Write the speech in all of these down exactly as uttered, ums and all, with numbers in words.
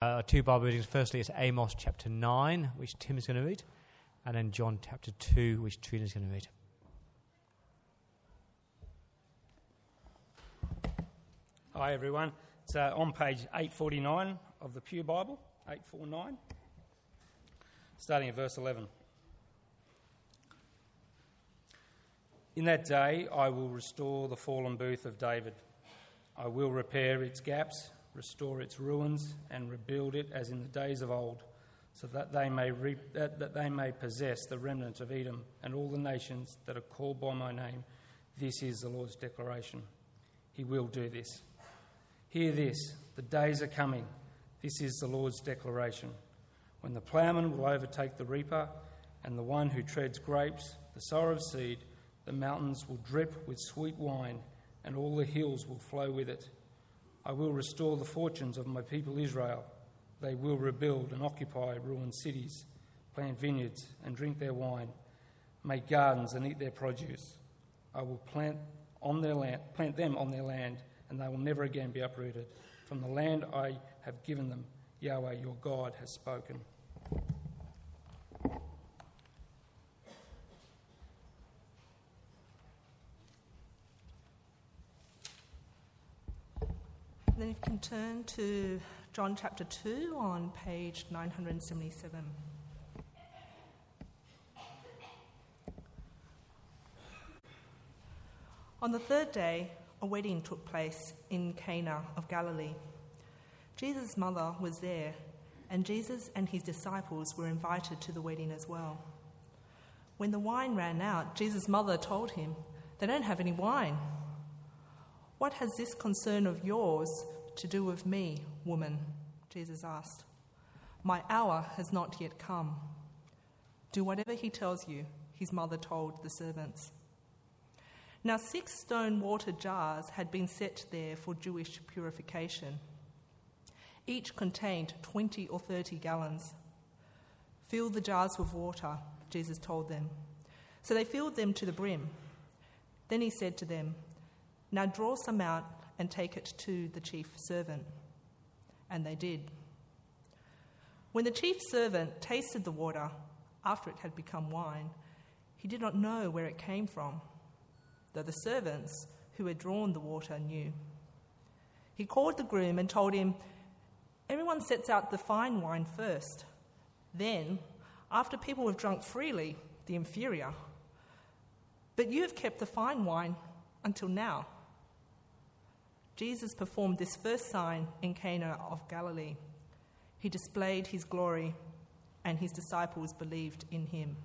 Uh, two Bible readings. Firstly, it's Amos chapter nine, which Tim is going to read, and then John chapter two, which Trina is going to read. Hi everyone. It's uh, on page eight forty-nine of the Pew Bible, eight forty-nine, starting at verse eleven. In that day I will restore the fallen booth of David. I will repair its gaps, restore its ruins, and rebuild it as in the days of old, so that they may reap, that, that they may possess the remnant of Edom and all the nations that are called by my name. This is the Lord's declaration. He will do this. Hear this, the days are coming. This is the Lord's declaration. When the ploughman will overtake the reaper, and the one who treads grapes, the sower of seed, the mountains will drip with sweet wine, and all the hills will flow with it. I will restore the fortunes of my people Israel. They will rebuild and occupy ruined cities, plant vineyards and drink their wine, make gardens and eat their produce. I will plant on their land, plant them on their land, and they will never again be uprooted. From the land I have given them, Yahweh your God has spoken. Then you can turn to John chapter two on page nine seventy-seven. On the third day, a wedding took place in Cana of Galilee. Jesus' mother was there, and Jesus and his disciples were invited to the wedding as well. When the wine ran out, Jesus' mother told him, "They don't have any wine." "What has this concern of yours to do with me, woman?" Jesus asked. "My hour has not yet come." "Do whatever he tells you," his mother told the servants. Now six stone water jars had been set there for Jewish purification. Each contained twenty or thirty gallons. "Fill the jars with water," Jesus told them. So they filled them to the brim. Then he said to them, "Now draw some out and take it to the chief servant." And they did. When the chief servant tasted the water, after it had become wine, he did not know where it came from, though the servants who had drawn the water knew. He called the groom and told him, "Everyone sets out the fine wine first. Then, after people have drunk freely, the inferior. But you have kept the fine wine until now." Jesus performed this first sign in Cana of Galilee. He displayed his glory, and his disciples believed in him.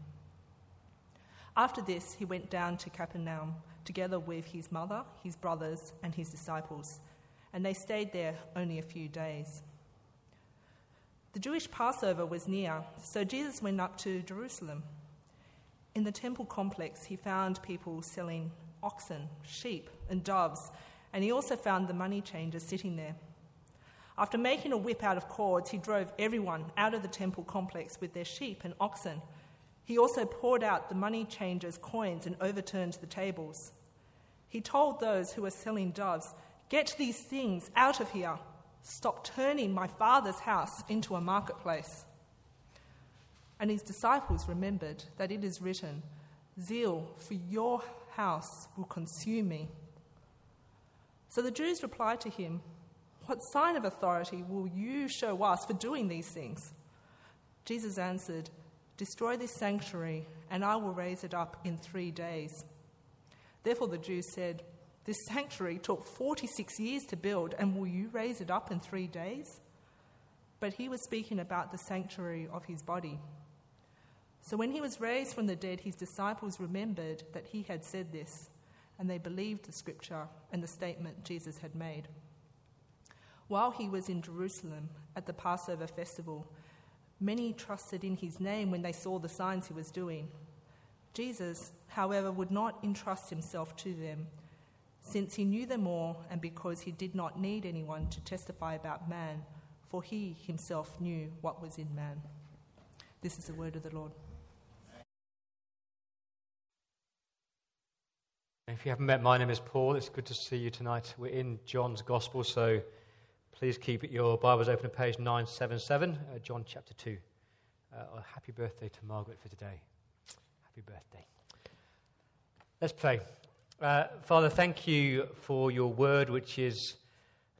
After this, he went down to Capernaum together with his mother, his brothers, and his disciples, and they stayed there only a few days. The Jewish Passover was near, so Jesus went up to Jerusalem. In the temple complex, he found people selling oxen, sheep, and doves, and he also found the money changers sitting there. After making a whip out of cords, he drove everyone out of the temple complex with their sheep and oxen. He also poured out the money changers' coins and overturned the tables. He told those who were selling doves, "Get these things out of here. Stop turning my father's house into a marketplace." And his disciples remembered that it is written, "Zeal for your house will consume me." So the Jews replied to him, "What sign of authority will you show us for doing these things?" Jesus answered, "Destroy this sanctuary, and I will raise it up in three days." Therefore the Jews said, "This sanctuary took forty-six years to build, and will you raise it up in three days?" But he was speaking about the sanctuary of his body. So when he was raised from the dead, his disciples remembered that he had said this, and they believed the scripture and the statement Jesus had made. While he was in Jerusalem at the Passover festival, many trusted in his name when they saw the signs he was doing. Jesus, however, would not entrust himself to them, since he knew them all and because he did not need anyone to testify about man, for he himself knew what was in man. This is the word of the Lord. If you haven't met, my name is Paul. It's good to see you tonight. We're in John's Gospel, so Please keep your Bibles open to page nine seventy-seven, uh, John chapter two. Uh, oh, happy birthday to Margaret for today. Happy birthday. Let's pray. Uh, Father, thank you for your word, which is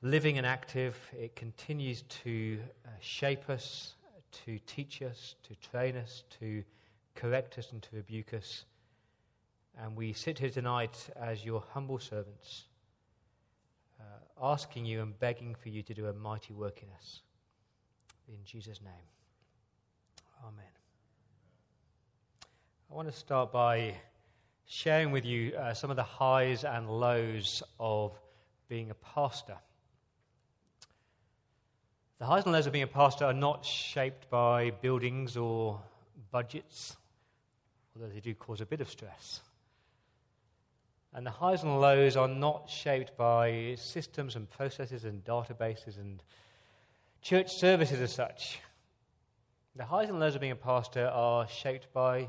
living and active. It continues to uh, shape us, to teach us, to train us, to correct us and to rebuke us. And we sit here tonight as your humble servants, uh, asking you and begging for you to do a mighty work in us. In Jesus' name, amen. I want to start by sharing with you uh, some of the highs and lows of being a pastor. The highs and lows of being a pastor are not shaped by buildings or budgets, although they do cause a bit of stress. And the highs and lows are not shaped by systems and processes and databases and church services as such. The highs and lows of being a pastor are shaped by,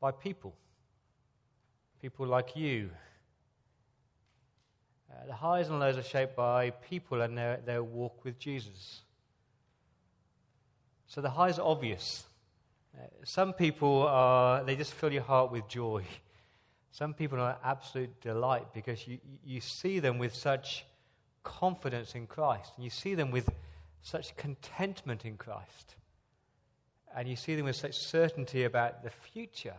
by people, people like you. Uh, the highs and lows are shaped by people and their, their walk with Jesus. So the highs are obvious. Uh, some people, are they just fill your heart with joy. Some people are absolute delight because you, you see them with such confidence in Christ. And you see them with such contentment in Christ. And you see them with such certainty about the future.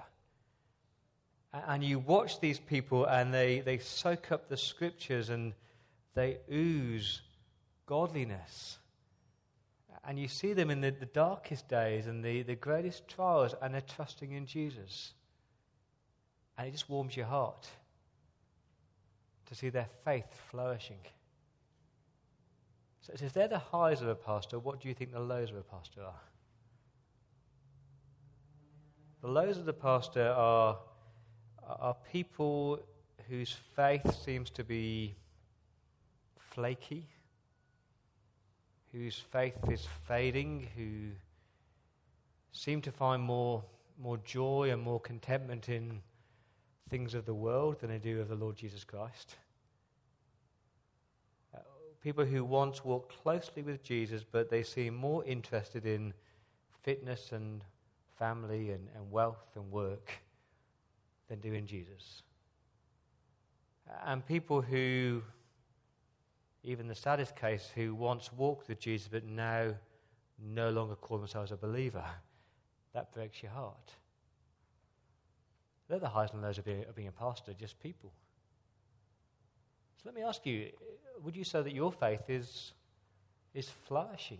And you watch these people and they, they soak up the scriptures and they ooze godliness. And you see them in the, the darkest days and the, the greatest trials, and they're trusting in Jesus. And it just warms your heart to see their faith flourishing. So if they're the highs of a pastor, what do you think the lows of a pastor are? The lows of the pastor are... are people whose faith seems to be flaky, whose faith is fading, who seem to find more more joy and more contentment in things of the world than they do of the Lord Jesus Christ. Uh, people who once walked closely with Jesus, but they seem more interested in fitness and family and, and wealth and work than do in Jesus. And people who, even the saddest case, who once walked with Jesus but now no longer call themselves a believer, that breaks your heart. They're the highs and lows of being, of being a pastor, just people. So let me ask you, would you say that your faith is is flourishing?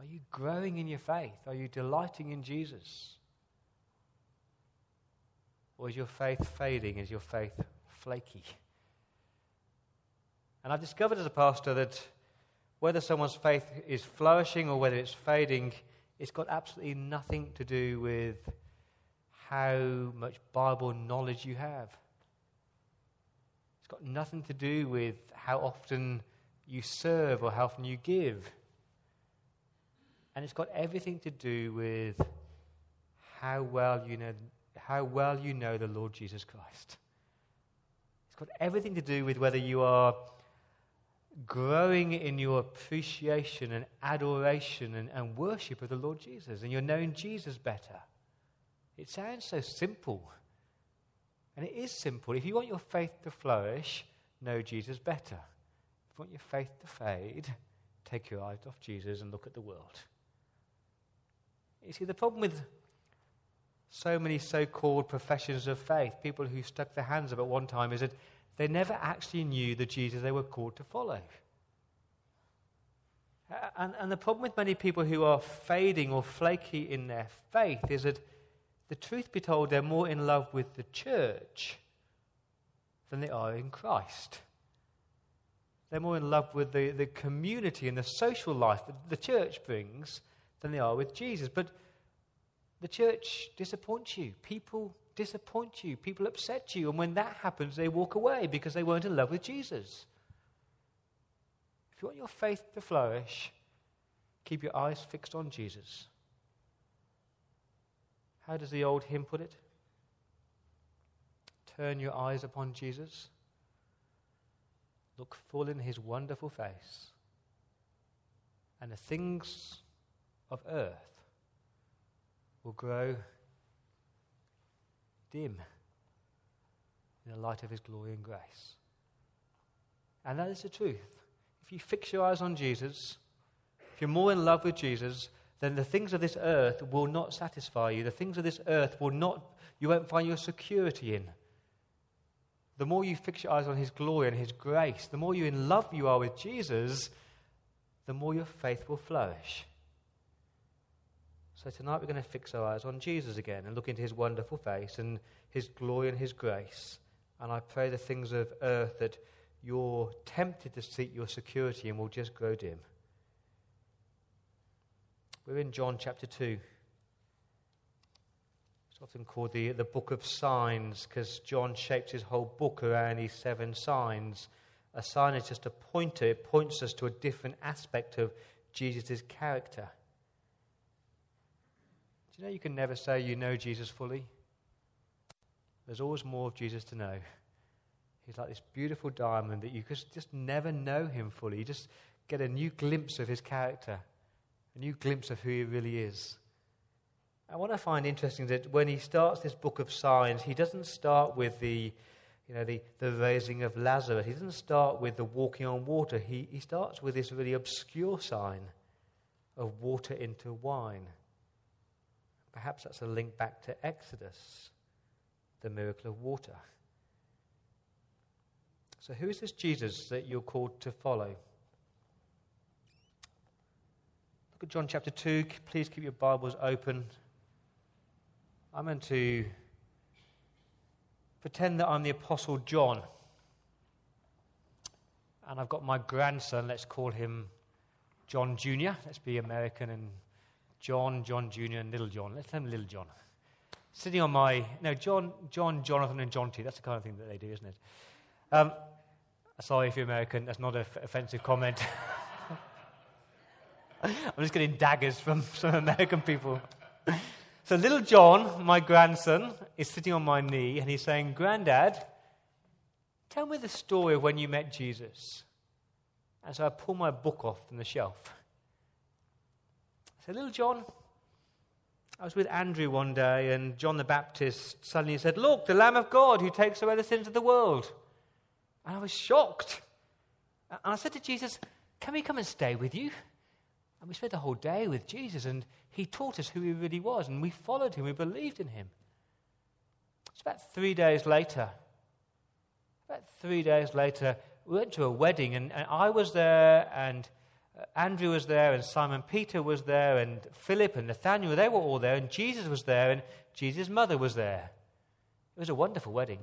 Are you growing in your faith? Are you delighting in Jesus? Or is your faith fading? Is your faith flaky? And I've discovered as a pastor that whether someone's faith is flourishing or whether it's fading, it's got absolutely nothing to do with how much Bible knowledge you have. It's got nothing to do with how often you serve or how often you give. And it's got everything to do with how well you know how well you know the Lord Jesus Christ. It's got everything to do with whether you are growing in your appreciation and adoration and, and worship of the Lord Jesus, and you're knowing Jesus better. It sounds so simple, and it is simple. If you want your faith to flourish, know Jesus better. If you want your faith to fade, take your eyes off Jesus and look at the world. You see, the problem with so many so-called professions of faith, people who stuck their hands up at one time, is that they never actually knew the Jesus they were called to follow. And, and the problem with many people who are fading or flaky in their faith is that, the truth be told, they're more in love with the church than they are in Christ. They're more in love with the, the community and the social life that the church brings than they are with Jesus. But the church disappoints you. People disappoint you. People upset you. And when that happens, they walk away because they weren't in love with Jesus. If you want your faith to flourish, keep your eyes fixed on Jesus. How does the old hymn put it? Turn your eyes upon Jesus. look full in his wonderful face, and the things of earth will grow dim in the light of his glory and grace. And that is the truth. If you fix your eyes on Jesus, if you're more in love with Jesus, then the things of this earth will not satisfy you. The things of this earth will not, you won't find your security in. The more you fix your eyes on his glory and his grace, the more you in love you are with Jesus, the more your faith will flourish. So tonight we're going to fix our eyes on Jesus again and look into his wonderful face and his glory and his grace. And I pray the things of earth that you're tempted to seek your security in will just grow dim. We're in John chapter two. It's often called the, the book of signs because John shapes his whole book around these seven signs. A sign is just a pointer. It points us to a different aspect of Jesus' character. Do you know you can never say you know Jesus fully? There's always more of Jesus to know. He's like this beautiful diamond that you just, just never know him fully. You just get a new glimpse of his character, a new glimpse of who he really is. And what I find interesting is that when he starts this book of signs, he doesn't start with the, you know, the, the raising of Lazarus. He doesn't start with the walking on water. He, he starts with this really obscure sign of water into wine. Perhaps that's a link back to Exodus, the miracle of water. So who is this Jesus that you're called to follow? Look at John chapter two. Please keep your Bibles open. I'm going to pretend that I'm the Apostle John. And I've got my grandson. Let's call him John Junior Let's be American and John, John Junior and Little John. Let's tell him Little John. Sitting on my... No, John, John, Jonathan and John T. That's the kind of thing that they do, isn't it? Um, sorry if you're American, that's not an f- offensive comment. I'm just getting daggers from some American people. So little John, my grandson, is sitting on my knee and he's saying, "Granddad, tell me the story of when you met Jesus." And so I pull my book off from the shelf. I said, "Little John, I was with Andrew one day and John the Baptist suddenly said, 'Look, the Lamb of God who takes away the sins of the world.' And I was shocked. And I said to Jesus, 'Can we come and stay with you?' And we spent the whole day with Jesus, and he taught us who he really was, and we followed him, we believed in him. It's about three days later, about three days later, we went to a wedding, and, and I was there, and Andrew was there, and Simon Peter was there, and Philip and Nathaniel, they were all there, and Jesus was there, and Jesus' mother was there. It was a wonderful wedding.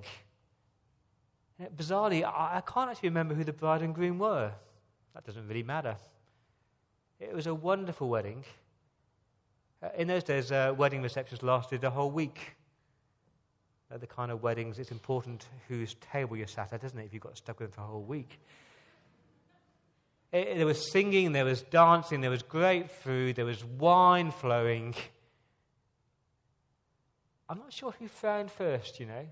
Bizarrely, I can't actually remember who the bride and groom were. That doesn't really matter. It was a wonderful wedding. Uh, in those days, uh, wedding receptions lasted a whole week. They're the kind of weddings, it's important whose table you're sat at, isn't it, if you got stuck with them for a whole week. It, it, there was singing, there was dancing, there was great food, there was wine flowing. I'm not sure who frowned first, you know.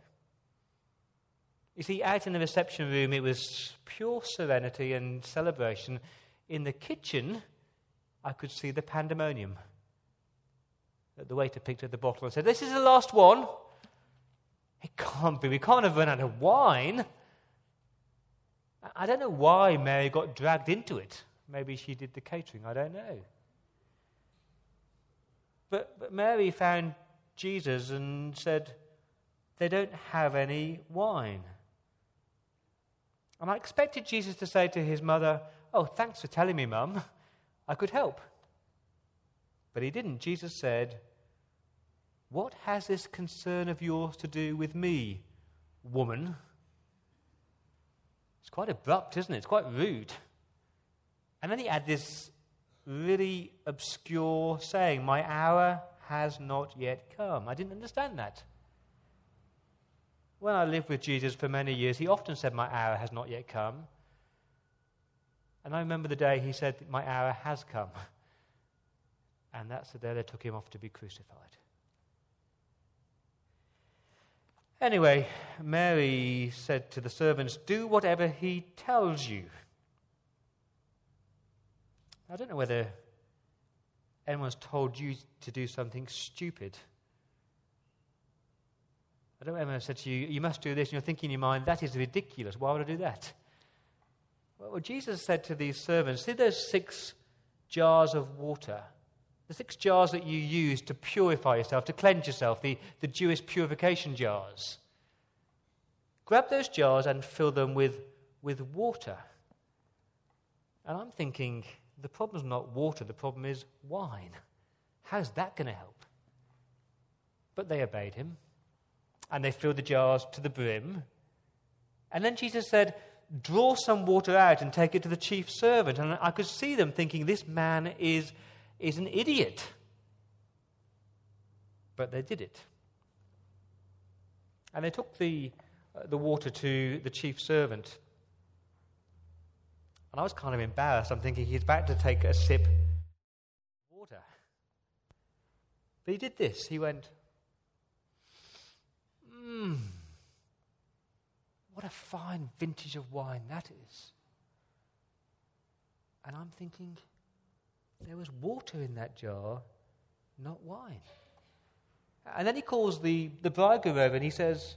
You see, out in the reception room, it was pure serenity and celebration. In the kitchen, I could see the pandemonium. The waiter picked up the bottle and said, "This is the last one." It can't be. We can't have run out of wine. I don't know why Mary got dragged into it. Maybe she did the catering. I don't know. But, but Mary found Jesus and said, "They don't have any wine." And I expected Jesus to say to his mother, "Oh, thanks for telling me, Mum. I could help." But he didn't. Jesus said, "What has this concern of yours to do with me, woman?" It's quite abrupt, isn't it? It's quite rude. And then he had this really obscure saying, "My hour has not yet come." I didn't understand that. When I lived with Jesus for many years, he often said, "My hour has not yet come." And I remember the day he said, "My hour has come." And that's the day they took him off to be crucified. Anyway, Mary said to the servants, "Do whatever he tells you." I don't know whether anyone's told you to do something stupid. I don't know if anyone said to you, "You must do this," and you're thinking in your mind, "That is ridiculous. Why would I do that?" Well, Jesus said to these servants, "See those six jars of water? The six jars that you use to purify yourself, to cleanse yourself, the, the Jewish purification jars. Grab those jars and fill them with, with water." And I'm thinking, the problem's not water, the problem is wine. How's that going to help? But they obeyed him, and they filled the jars to the brim. And then Jesus said, "Draw some water out and take it to the chief servant." And I could see them thinking, this man is, is an idiot. But they did it. And they took the, uh, the water to the chief servant. And I was kind of embarrassed. I'm thinking, he's about to take a sip of water. But he did this. He went, "Mmm, what a fine vintage of wine that is." And I'm thinking, there was water in that jar, not wine. And then he calls the, the bridegroom over and he says,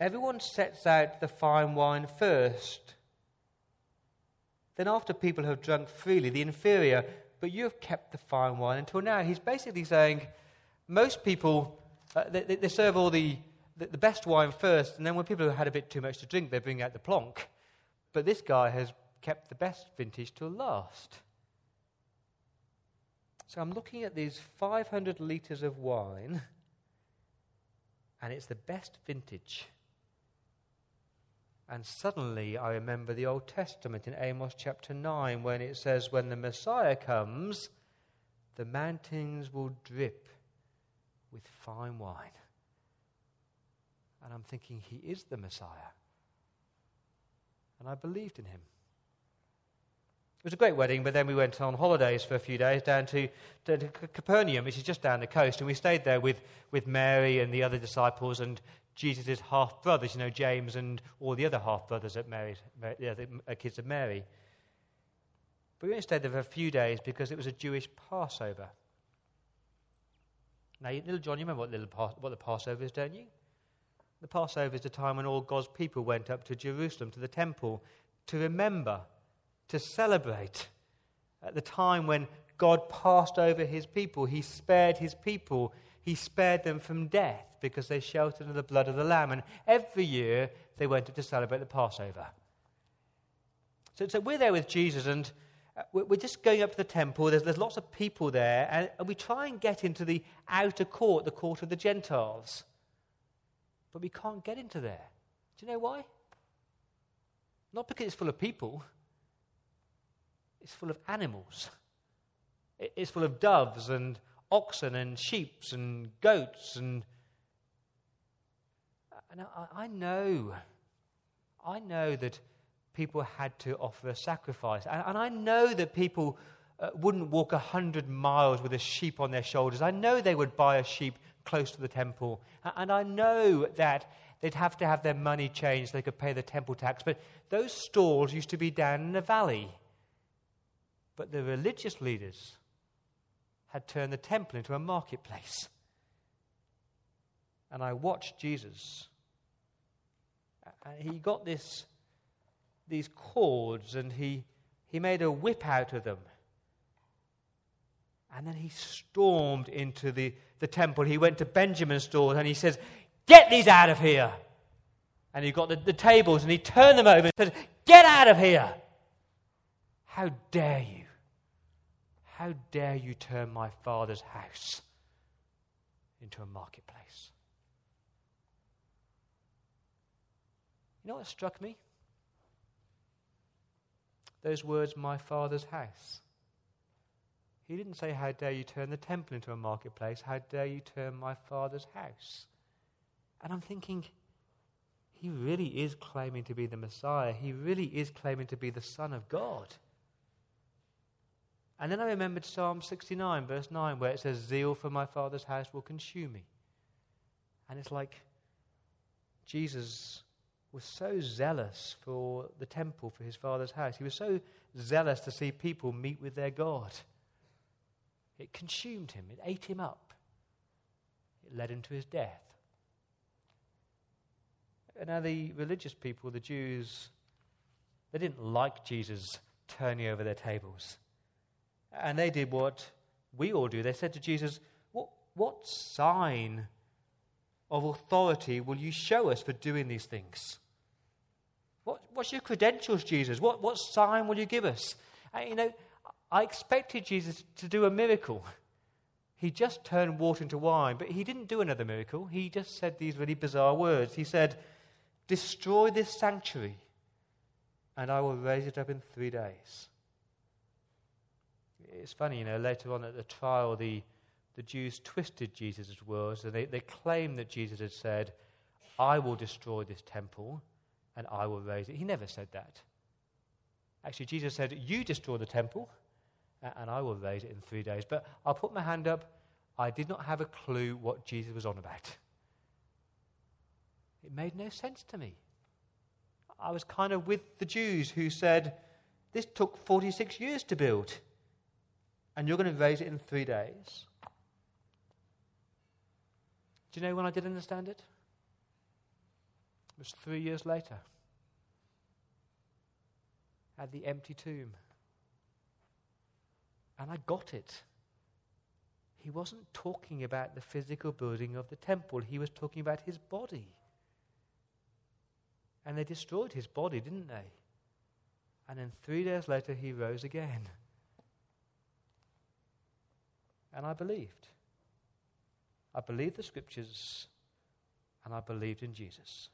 "Everyone sets out the fine wine first. Then after people have drunk freely, the inferior, but you have kept the fine wine until now." He's basically saying, most people, uh, they, they serve all the the best wine first, and then when people have had a bit too much to drink, they bring out the plonk. But this guy has kept the best vintage till last. So I'm looking at these five hundred litres of wine, and it's the best vintage. And suddenly I remember the Old Testament in Amos chapter nine, when it says, "When the Messiah comes, the mountains will drip with fine wine." And I'm thinking, he is the Messiah. And I believed in him. It was a great wedding, but then we went on holidays for a few days down to, to Capernaum, which is just down the coast. And we stayed there with, with Mary and the other disciples and Jesus' half-brothers, you know, James and all the other half-brothers at Mary's, Mary, the other kids of Mary. But we only stayed there for a few days because it was a Jewish Passover. Now, little John, you remember what, little Pas- what the Passover is, don't you? The Passover is the time when all God's people went up to Jerusalem, to the temple, to remember, to celebrate. At the time when God passed over his people, he spared his people. He spared them from death because they sheltered under the blood of the Lamb. And every year they went up to celebrate the Passover. So, so we're there with Jesus, and we're just going up to the temple. There's, there's lots of people there, and, and we try and get into the outer court, the court of the Gentiles. But we can't get into there. Do you know why? Not because it's full of people. It's full of animals. It's full of doves and oxen and sheep and goats. And, and I, I know, I know that people had to offer a sacrifice. And, and I know that people uh, wouldn't walk a hundred miles with a sheep on their shoulders. I know they would buy a sheep close to the temple. And I know that they'd have to have their money changed so they could pay the temple tax. But those stalls used to be down in the valley. But the religious leaders had turned the temple into a marketplace. And I watched Jesus. And he got this, these cords, and he, he made a whip out of them. And then he stormed into the, the temple. He went to Benjamin's stores and he says, "Get these out of here." And he got the, the tables and he turned them over and said, "Get out of here. How dare you? How dare you turn my father's house into a marketplace?" You know what struck me? Those words, "my father's house." He didn't say, "How dare you turn the temple into a marketplace? How dare you turn my father's house?" And I'm thinking, he really is claiming to be the Messiah. He really is claiming to be the Son of God. And then I remembered Psalm sixty-nine, verse nine, where it says, "Zeal for my father's house will consume me." And it's like Jesus was so zealous for the temple, for his Father's house. He was so zealous to see people meet with their God. It consumed him. It ate him up. It led him to his death. And now the religious people, the Jews, they didn't like Jesus turning over their tables. And they did what we all do. They said to Jesus, what, what sign of authority will you show us for doing these things? What, what's your credentials, Jesus? What, what sign will you give us? And, you know, I expected Jesus to do a miracle. He just turned water into wine, but he didn't do another miracle. He just said these really bizarre words. He said, destroy this sanctuary, and I will raise it up in three days. It's funny, you know, later on at the trial, the, the Jews twisted Jesus' words, and they, they claimed that Jesus had said, I will destroy this temple, and I will raise it. He never said that. Actually, Jesus said, you destroy the temple, and I will raise it in three days. But I'll put my hand up. I did not have a clue what Jesus was on about. It made no sense to me. I was kind of with the Jews who said, this took forty-six years to build, and you're going to raise it in three days. Do you know when I did understand it? It was three years later. At the empty tomb. And I got it. He wasn't talking about the physical building of the temple. He was talking about his body. And they destroyed his body, didn't they? And then three days later, he rose again. And I believed. I believed the scriptures, and I believed in Jesus.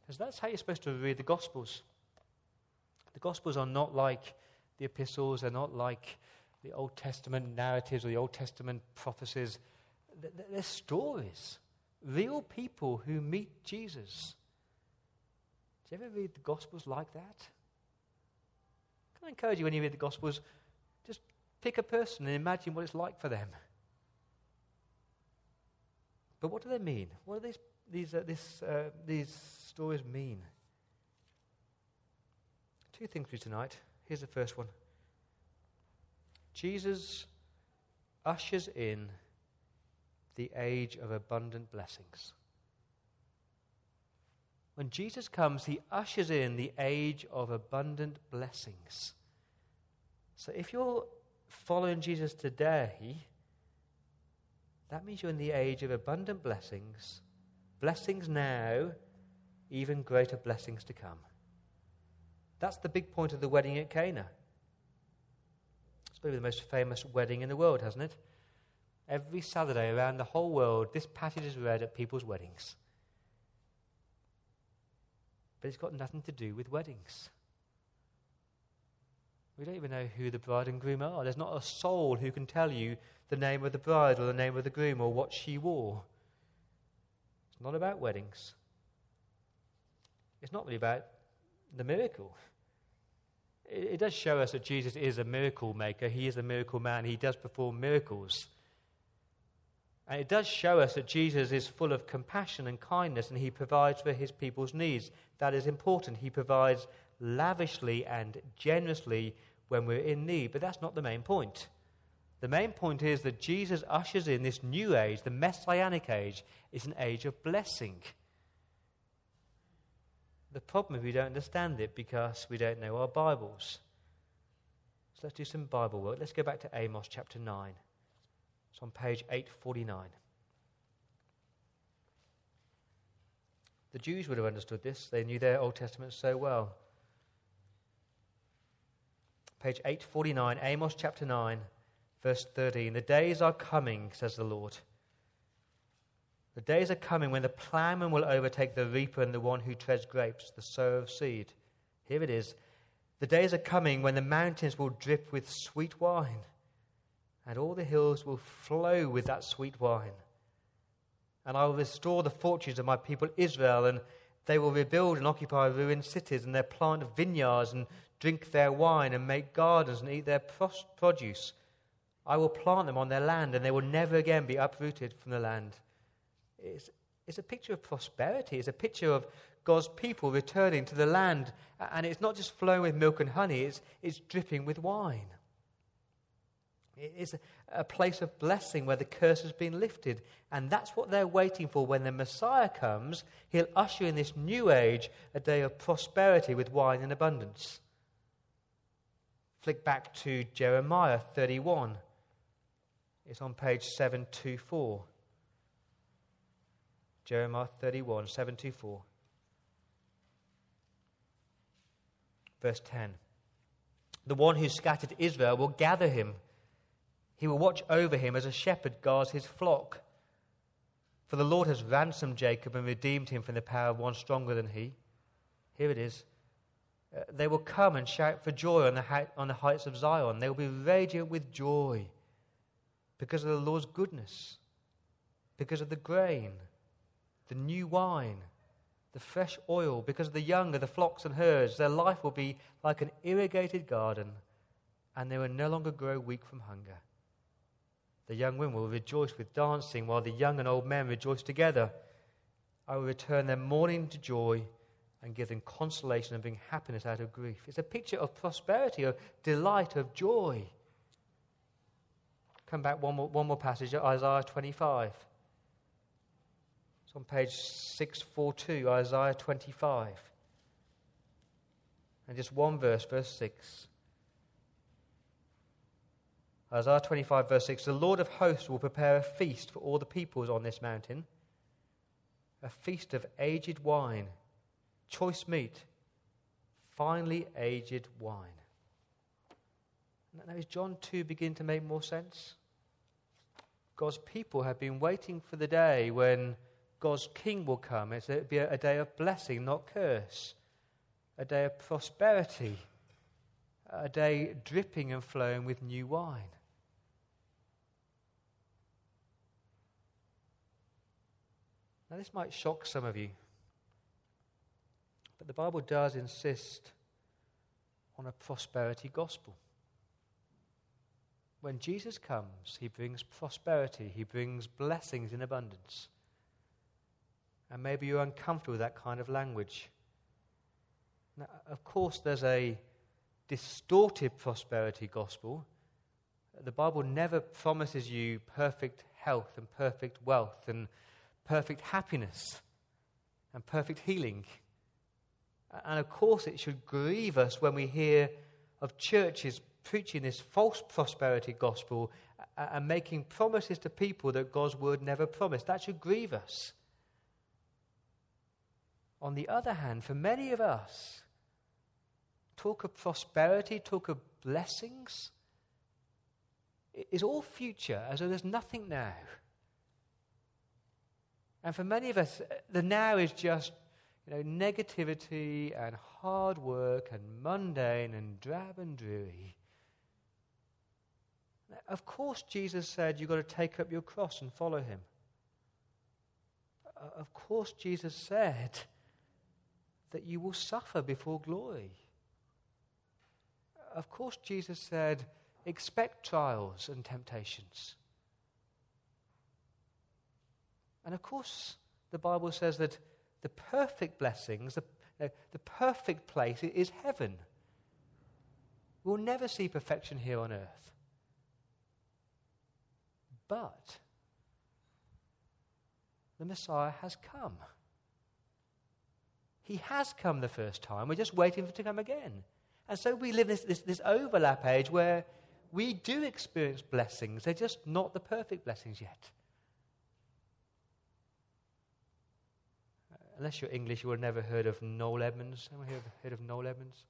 Because that's how you're supposed to read the Gospels. The Gospels are not like the epistles, are not like the Old Testament narratives or the Old Testament prophecies. They're stories. Real people who meet Jesus. Do you ever read the Gospels like that? Can I encourage you, when you read the Gospels, just pick a person and imagine what it's like for them. But what do they mean? What do these these uh, this, uh, these stories mean? Two things for you tonight. Here's the first one. Jesus ushers in the age of abundant blessings. When Jesus comes, he ushers in the age of abundant blessings. So if you're following Jesus today, that means you're in the age of abundant blessings, blessings now, even greater blessings to come. That's the big point of the wedding at Cana. It's maybe the most famous wedding in the world, hasn't it? Every Saturday around the whole world, this passage is read at people's weddings. But it's got nothing to do with weddings. We don't even know who the bride and groom are. There's not a soul who can tell you the name of the bride or the name of the groom or what she wore. It's not about weddings. It's not really about the miracle. It does show us that Jesus is a miracle maker. He is a miracle man. He does perform miracles. And it does show us that Jesus is full of compassion and kindness, and he provides for his people's needs. That is important. He provides lavishly and generously when we're in need. But that's not the main point. The main point is that Jesus ushers in this new age, the messianic age. It's an age of blessing. The problem is we don't understand it because we don't know our Bibles. So let's do some Bible work. Let's go back to Amos chapter nine. It's on page eight forty-nine. The Jews would have understood this. They knew their Old Testament so well. Page eight forty-nine, Amos chapter nine, verse thirteen. The days are coming, says the Lord. The days are coming when the plowman will overtake the reaper and the one who treads grapes, the sower of seed. Here it is. The days are coming when the mountains will drip with sweet wine, and all the hills will flow with that sweet wine. And I will restore the fortunes of my people Israel, and they will rebuild and occupy ruined cities, and they plant vineyards and drink their wine, and make gardens and eat their produce. I will plant them on their land, and they will never again be uprooted from the land. It's, it's a picture of prosperity. It's a picture of God's people returning to the land. And it's not just flowing with milk and honey. It's, it's dripping with wine. It is a place of blessing where the curse has been lifted. And that's what they're waiting for. When the Messiah comes, he'll usher in this new age, a day of prosperity with wine in abundance. Flick back to Jeremiah thirty-one. It's on page seven twenty-four. Jeremiah thirty-one, seven twenty-four. Verse ten. The one who scattered Israel will gather him. He will watch over him as a shepherd guards his flock. For the Lord has ransomed Jacob and redeemed him from the power of one stronger than he. Here it is. Uh, they will come and shout for joy on the, ha- on the heights of Zion. They will be radiant with joy because of the Lord's goodness, because of the grain, the new wine, the fresh oil, because of the young of the flocks and herds. Their life will be like an irrigated garden, and they will no longer grow weak from hunger. The young women will rejoice with dancing, while the young and old men rejoice together. I will return their mourning to joy and give them consolation and bring happiness out of grief. It's a picture of prosperity, of delight, of joy. Come back one more, one more passage, Isaiah twenty-five. It's on page six forty-two, Isaiah twenty-five. And just one verse, verse six. Isaiah twenty-five, verse six, the Lord of hosts will prepare a feast for all the peoples on this mountain, a feast of aged wine, choice meat, finely aged wine. Now, is John two beginning to make more sense? God's people have been waiting for the day when God's king will come. It will be a day of blessing, not curse, a day of prosperity, a day dripping and flowing with new wine. Now, this might shock some of you, but the Bible does insist on a prosperity gospel. When Jesus comes, he brings prosperity, he brings blessings in abundance. And maybe you're uncomfortable with that kind of language. Now, of course, there's a distorted prosperity gospel. The Bible never promises you perfect health and perfect wealth and perfect happiness and perfect healing. And of course it should grieve us when we hear of churches preaching this false prosperity gospel and making promises to people that God's word never promised. That should grieve us. On the other hand, for many of us, talk of prosperity, talk of blessings, is all future, as though there's nothing now. And for many of us, the now is just, you know, negativity and hard work and mundane and drab and dreary. Of course, Jesus said you've got to take up your cross and follow him. Of course, Jesus said that you will suffer before glory. Of course, Jesus said, expect trials and temptations. And of course, the Bible says that the perfect blessings, the, uh, the perfect place is heaven. We'll never see perfection here on earth. But the Messiah has come. He has come the first time. We're just waiting for him to come again. And so we live in this, this, this overlap age where we do experience blessings. They're just not the perfect blessings yet. Unless you're English, you would have never heard of Noel Edmonds. Anyone here heard of Noel Edmonds?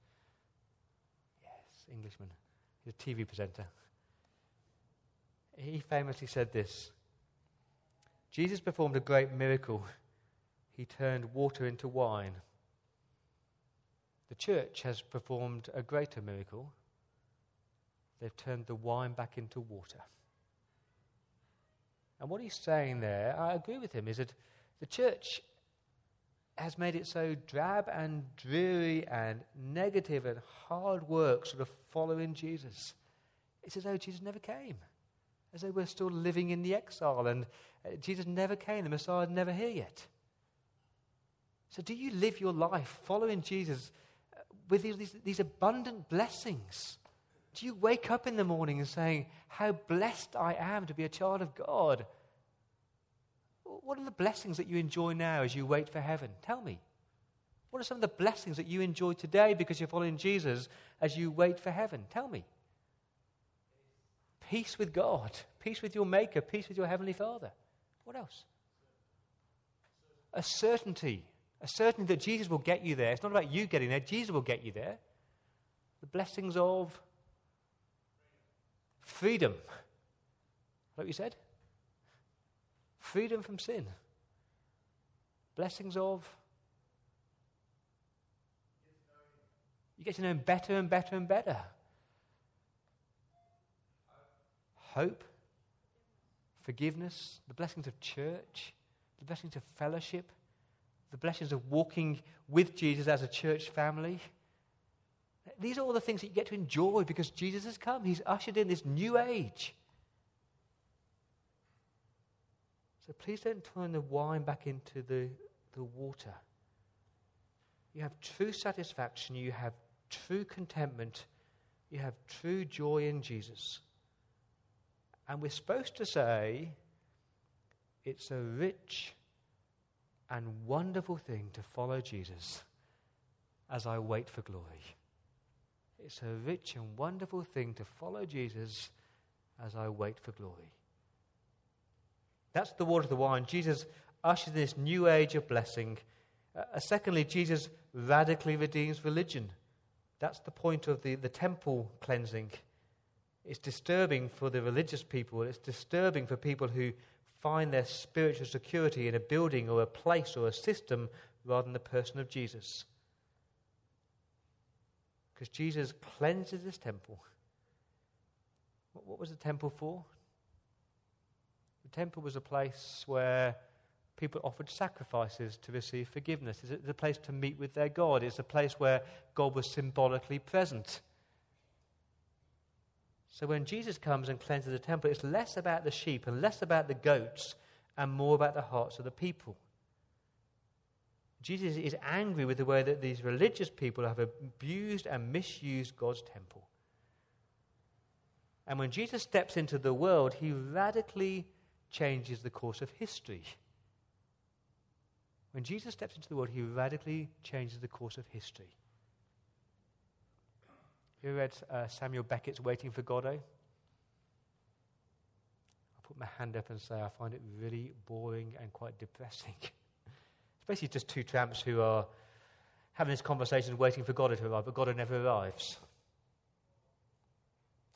Yes, Englishman. He's a T V presenter. He famously said this. Jesus performed a great miracle. He turned water into wine. The church has performed a greater miracle. They've turned the wine back into water. And what he's saying there, I agree with him, is that the church has made it so drab and dreary and negative and hard work sort of following Jesus. It's as though Jesus never came. as they were still living in the exile, and Jesus never came, the Messiah is never here yet. So do you live your life following Jesus with these, these abundant blessings? Do you wake up in the morning and saying, how blessed I am to be a child of God? What are the blessings that you enjoy now as you wait for heaven? Tell me. What are some of the blessings that you enjoy today because you're following Jesus as you wait for heaven? Tell me. Peace with God. Peace with your Maker. Peace with your Heavenly Father. What else? A certainty. A certainty that Jesus will get you there. It's not about you getting there. Jesus will get you there. The blessings of freedom. Is that what you said? Freedom from sin. Blessings of... You get to know him better and better and better. Hope. Forgiveness. The blessings of church. The blessings of fellowship. The blessings of walking with Jesus as a church family. These are all the things that you get to enjoy because Jesus has come. He's ushered in this new age. So please don't turn the wine back into the, the water. You have true satisfaction. You have true contentment. You have true joy in Jesus. And we're supposed to say, it's a rich and wonderful thing to follow Jesus as I wait for glory. It's a rich and wonderful thing to follow Jesus as I wait for glory. That's the water of the wine. Jesus ushers this new age of blessing. Uh, secondly, Jesus radically redeems religion. That's the point of the, the temple cleansing. It's disturbing for the religious people. It's disturbing for people who find their spiritual security in a building or a place or a system rather than the person of Jesus. Because Jesus cleanses this temple. What, what was the temple for? The temple was a place where people offered sacrifices to receive forgiveness. It's a place to meet with their God. It's a place where God was symbolically present. So when Jesus comes and cleanses the temple, it's less about the sheep and less about the goats and more about the hearts of the people. Jesus is angry with the way that these religious people have abused and misused God's temple. And when Jesus steps into the world, he radically changes the course of history. When Jesus steps into the world, he radically changes the course of history. You read uh, Samuel Beckett's Waiting for Godot? I'll put my hand up and say I find it really boring and quite depressing. It's basically just two tramps who are having this conversation waiting for Godot to arrive, but Godot never arrives.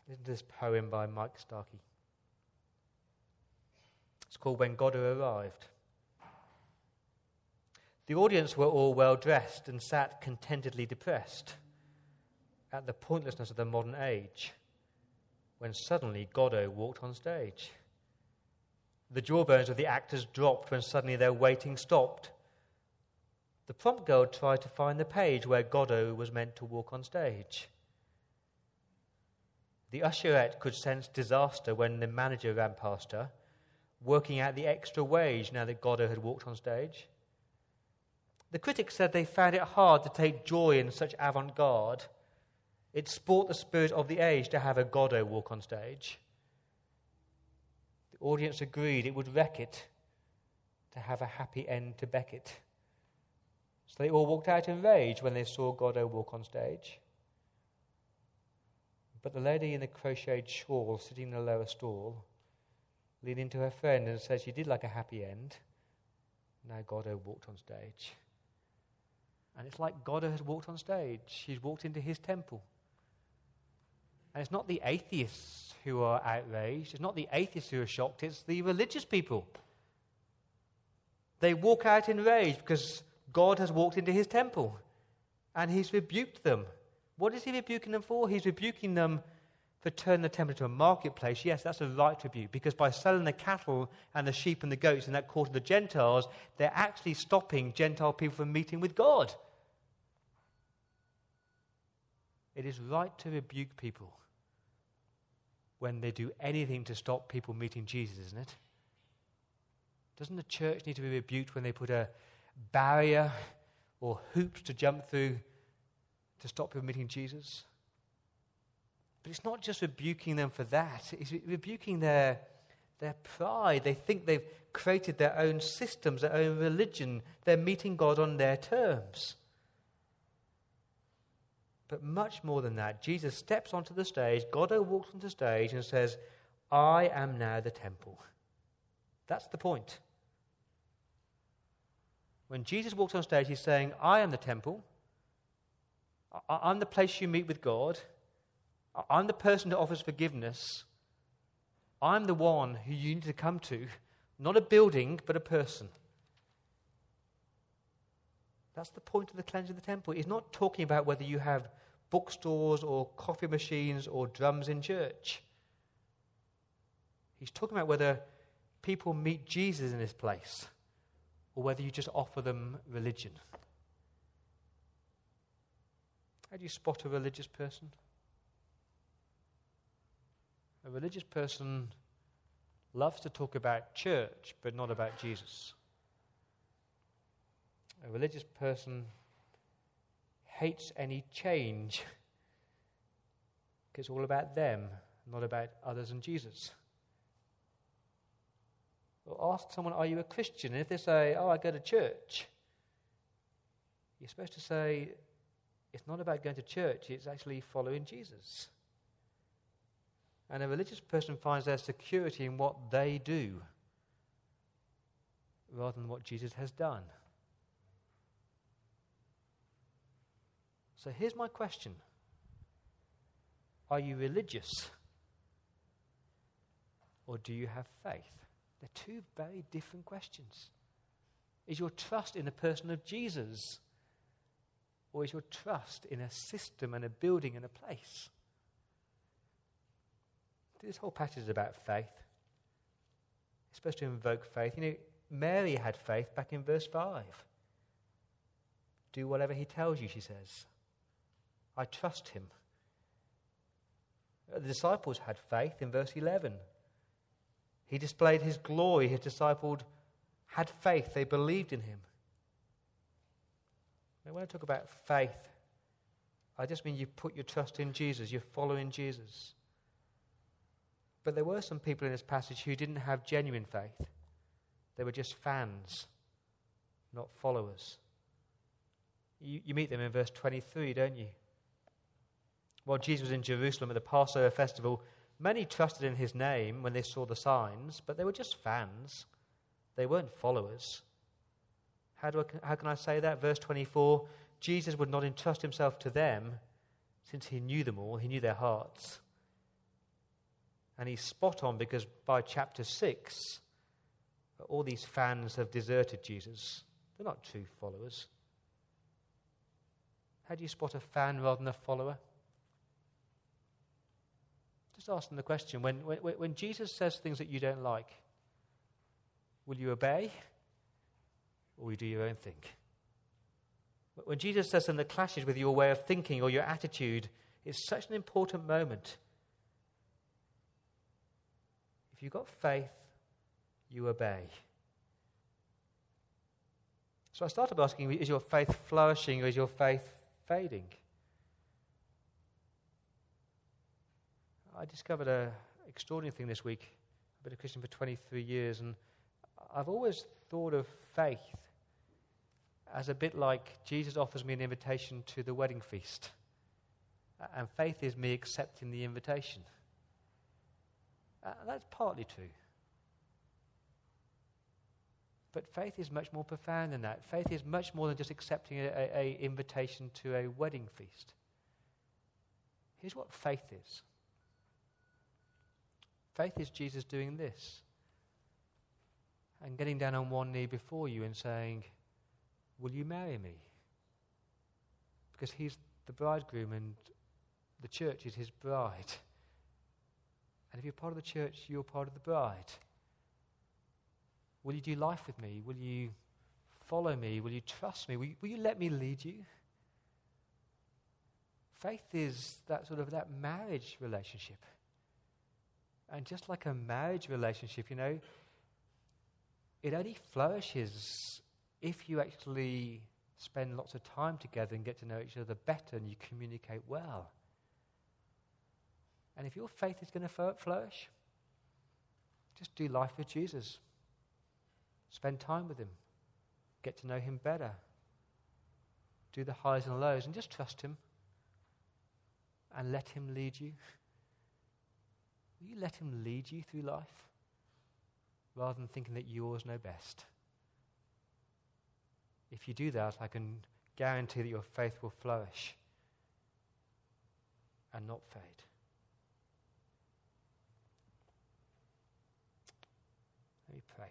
Listen to this poem by Mike Starkey. It's called When Godot Arrived. The audience were all well dressed and sat contentedly depressed at the pointlessness of the modern age, when suddenly Godot walked on stage. The jawbones of the actors dropped when suddenly their waiting stopped. The prompt girl tried to find the page where Godot was meant to walk on stage. The usherette could sense disaster when the manager ran past her, working out the extra wage now that Godot had walked on stage. The critics said they found it hard to take joy in such avant-garde. It sport the spirit of the age to have a Godot walk on stage. The audience agreed it would wreck it to have a happy end to Beckett. So they all walked out in rage when they saw Godot walk on stage. But the lady in the crocheted shawl sitting in the lower stall leaned into her friend and said she did like a happy end. Now Godot walked on stage. And it's like Godot had walked on stage. He's walked into his temple. And it's not the atheists who are outraged. It's not the atheists who are shocked. It's the religious people. They walk out in rage because God has walked into his temple. And he's rebuked them. What is he rebuking them for? He's rebuking them for turning the temple into a marketplace. Yes, that's a right rebuke. Because by selling the cattle and the sheep and the goats in that court of the Gentiles, they're actually stopping Gentile people from meeting with God. It is right to rebuke people when they do anything to stop people meeting Jesus, isn't it? Doesn't the church need to be rebuked when they put a barrier or hoops to jump through to stop people meeting Jesus? But it's not just rebuking them for that. It's rebuking their their pride. They think they've created their own systems, their own religion. They're meeting God on their terms. But much more than that, Jesus steps onto the stage, Godot walks onto the stage and says, I am now the temple. That's the point. When Jesus walks on stage, he's saying, I am the temple. I'm the place you meet with God. I'm the person who offers forgiveness. I'm the one who you need to come to. Not a building, but a person. That's the point of the cleansing of the temple. It's not talking about whether you have bookstores or coffee machines or drums in church. He's talking about whether people meet Jesus in this place or whether you just offer them religion. How do you spot a religious person? A religious person loves to talk about church but not about Jesus. A religious person hates any change because it's all about them, not about others and Jesus. Or ask someone, are you a Christian? And if they say, oh, I go to church, you're supposed to say, it's not about going to church, it's actually following Jesus. And a religious person finds their security in what they do rather than what Jesus has done. So here's my question. Are you religious? Or do you have faith? They're two very different questions. Is your trust in the person of Jesus? Or is your trust in a system and a building and a place? This whole passage is about faith. It's supposed to invoke faith. You know, Mary had faith back in verse five. Do whatever he tells you, she says. I trust him. The disciples had faith in verse eleven. He displayed his glory. His disciples had faith. They believed in him. Now, when I talk about faith, I just mean you put your trust in Jesus. You're following Jesus. But there were some people in this passage who didn't have genuine faith. They were just fans, not followers. You, you meet them in verse twenty-three, don't you? While Jesus was in Jerusalem at the Passover festival, many trusted in his name when they saw the signs, but they were just fans. They weren't followers. How do I, how can I say that? Verse twenty-four, Jesus would not entrust himself to them since he knew them all. He knew their hearts. And he's spot on because by chapter six, all these fans have deserted Jesus. They're not true followers. How do you spot a fan rather than a follower? Just ask them the question. When, when, when Jesus says things that you don't like, will you obey or will you do your own thing? When Jesus says something that clashes with your way of thinking or your attitude, it's such an important moment. If you've got faith, you obey. So I started by asking, is your faith flourishing or is your faith fading? I discovered an extraordinary thing this week. I've been a Christian for twenty-three years, and I've always thought of faith as a bit like Jesus offers me an invitation to the wedding feast. And faith is me accepting the invitation. And that's partly true. But faith is much more profound than that. Faith is much more than just accepting an invitation to a wedding feast. Here's what faith is. Faith is Jesus doing this and getting down on one knee before you and saying, will you marry me? Because he's the bridegroom and the church is his bride. And if you're part of the church, you're part of the bride. Will you do life with me? Will you follow me? Will you trust me? Will you, will you let me lead you? Faith is that sort of that marriage relationship. And just like a marriage relationship, you know, it only flourishes if you actually spend lots of time together and get to know each other better and you communicate well. And if your faith is going to flourish, just do life with Jesus. Spend time with him. Get to know him better. Do the highs and lows and just trust him. And let him lead you. Will you let him lead you through life? Rather than thinking that you always know best. If you do that, I can guarantee that your faith will flourish and not fade. Let me pray.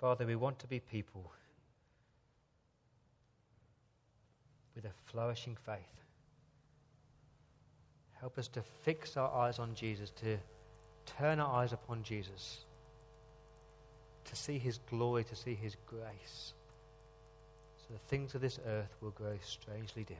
Father, we want to be people with a flourishing faith. Help us to fix our eyes on Jesus, to turn our eyes upon Jesus, to see his glory, to see his grace, so the things of this earth will grow strangely dim.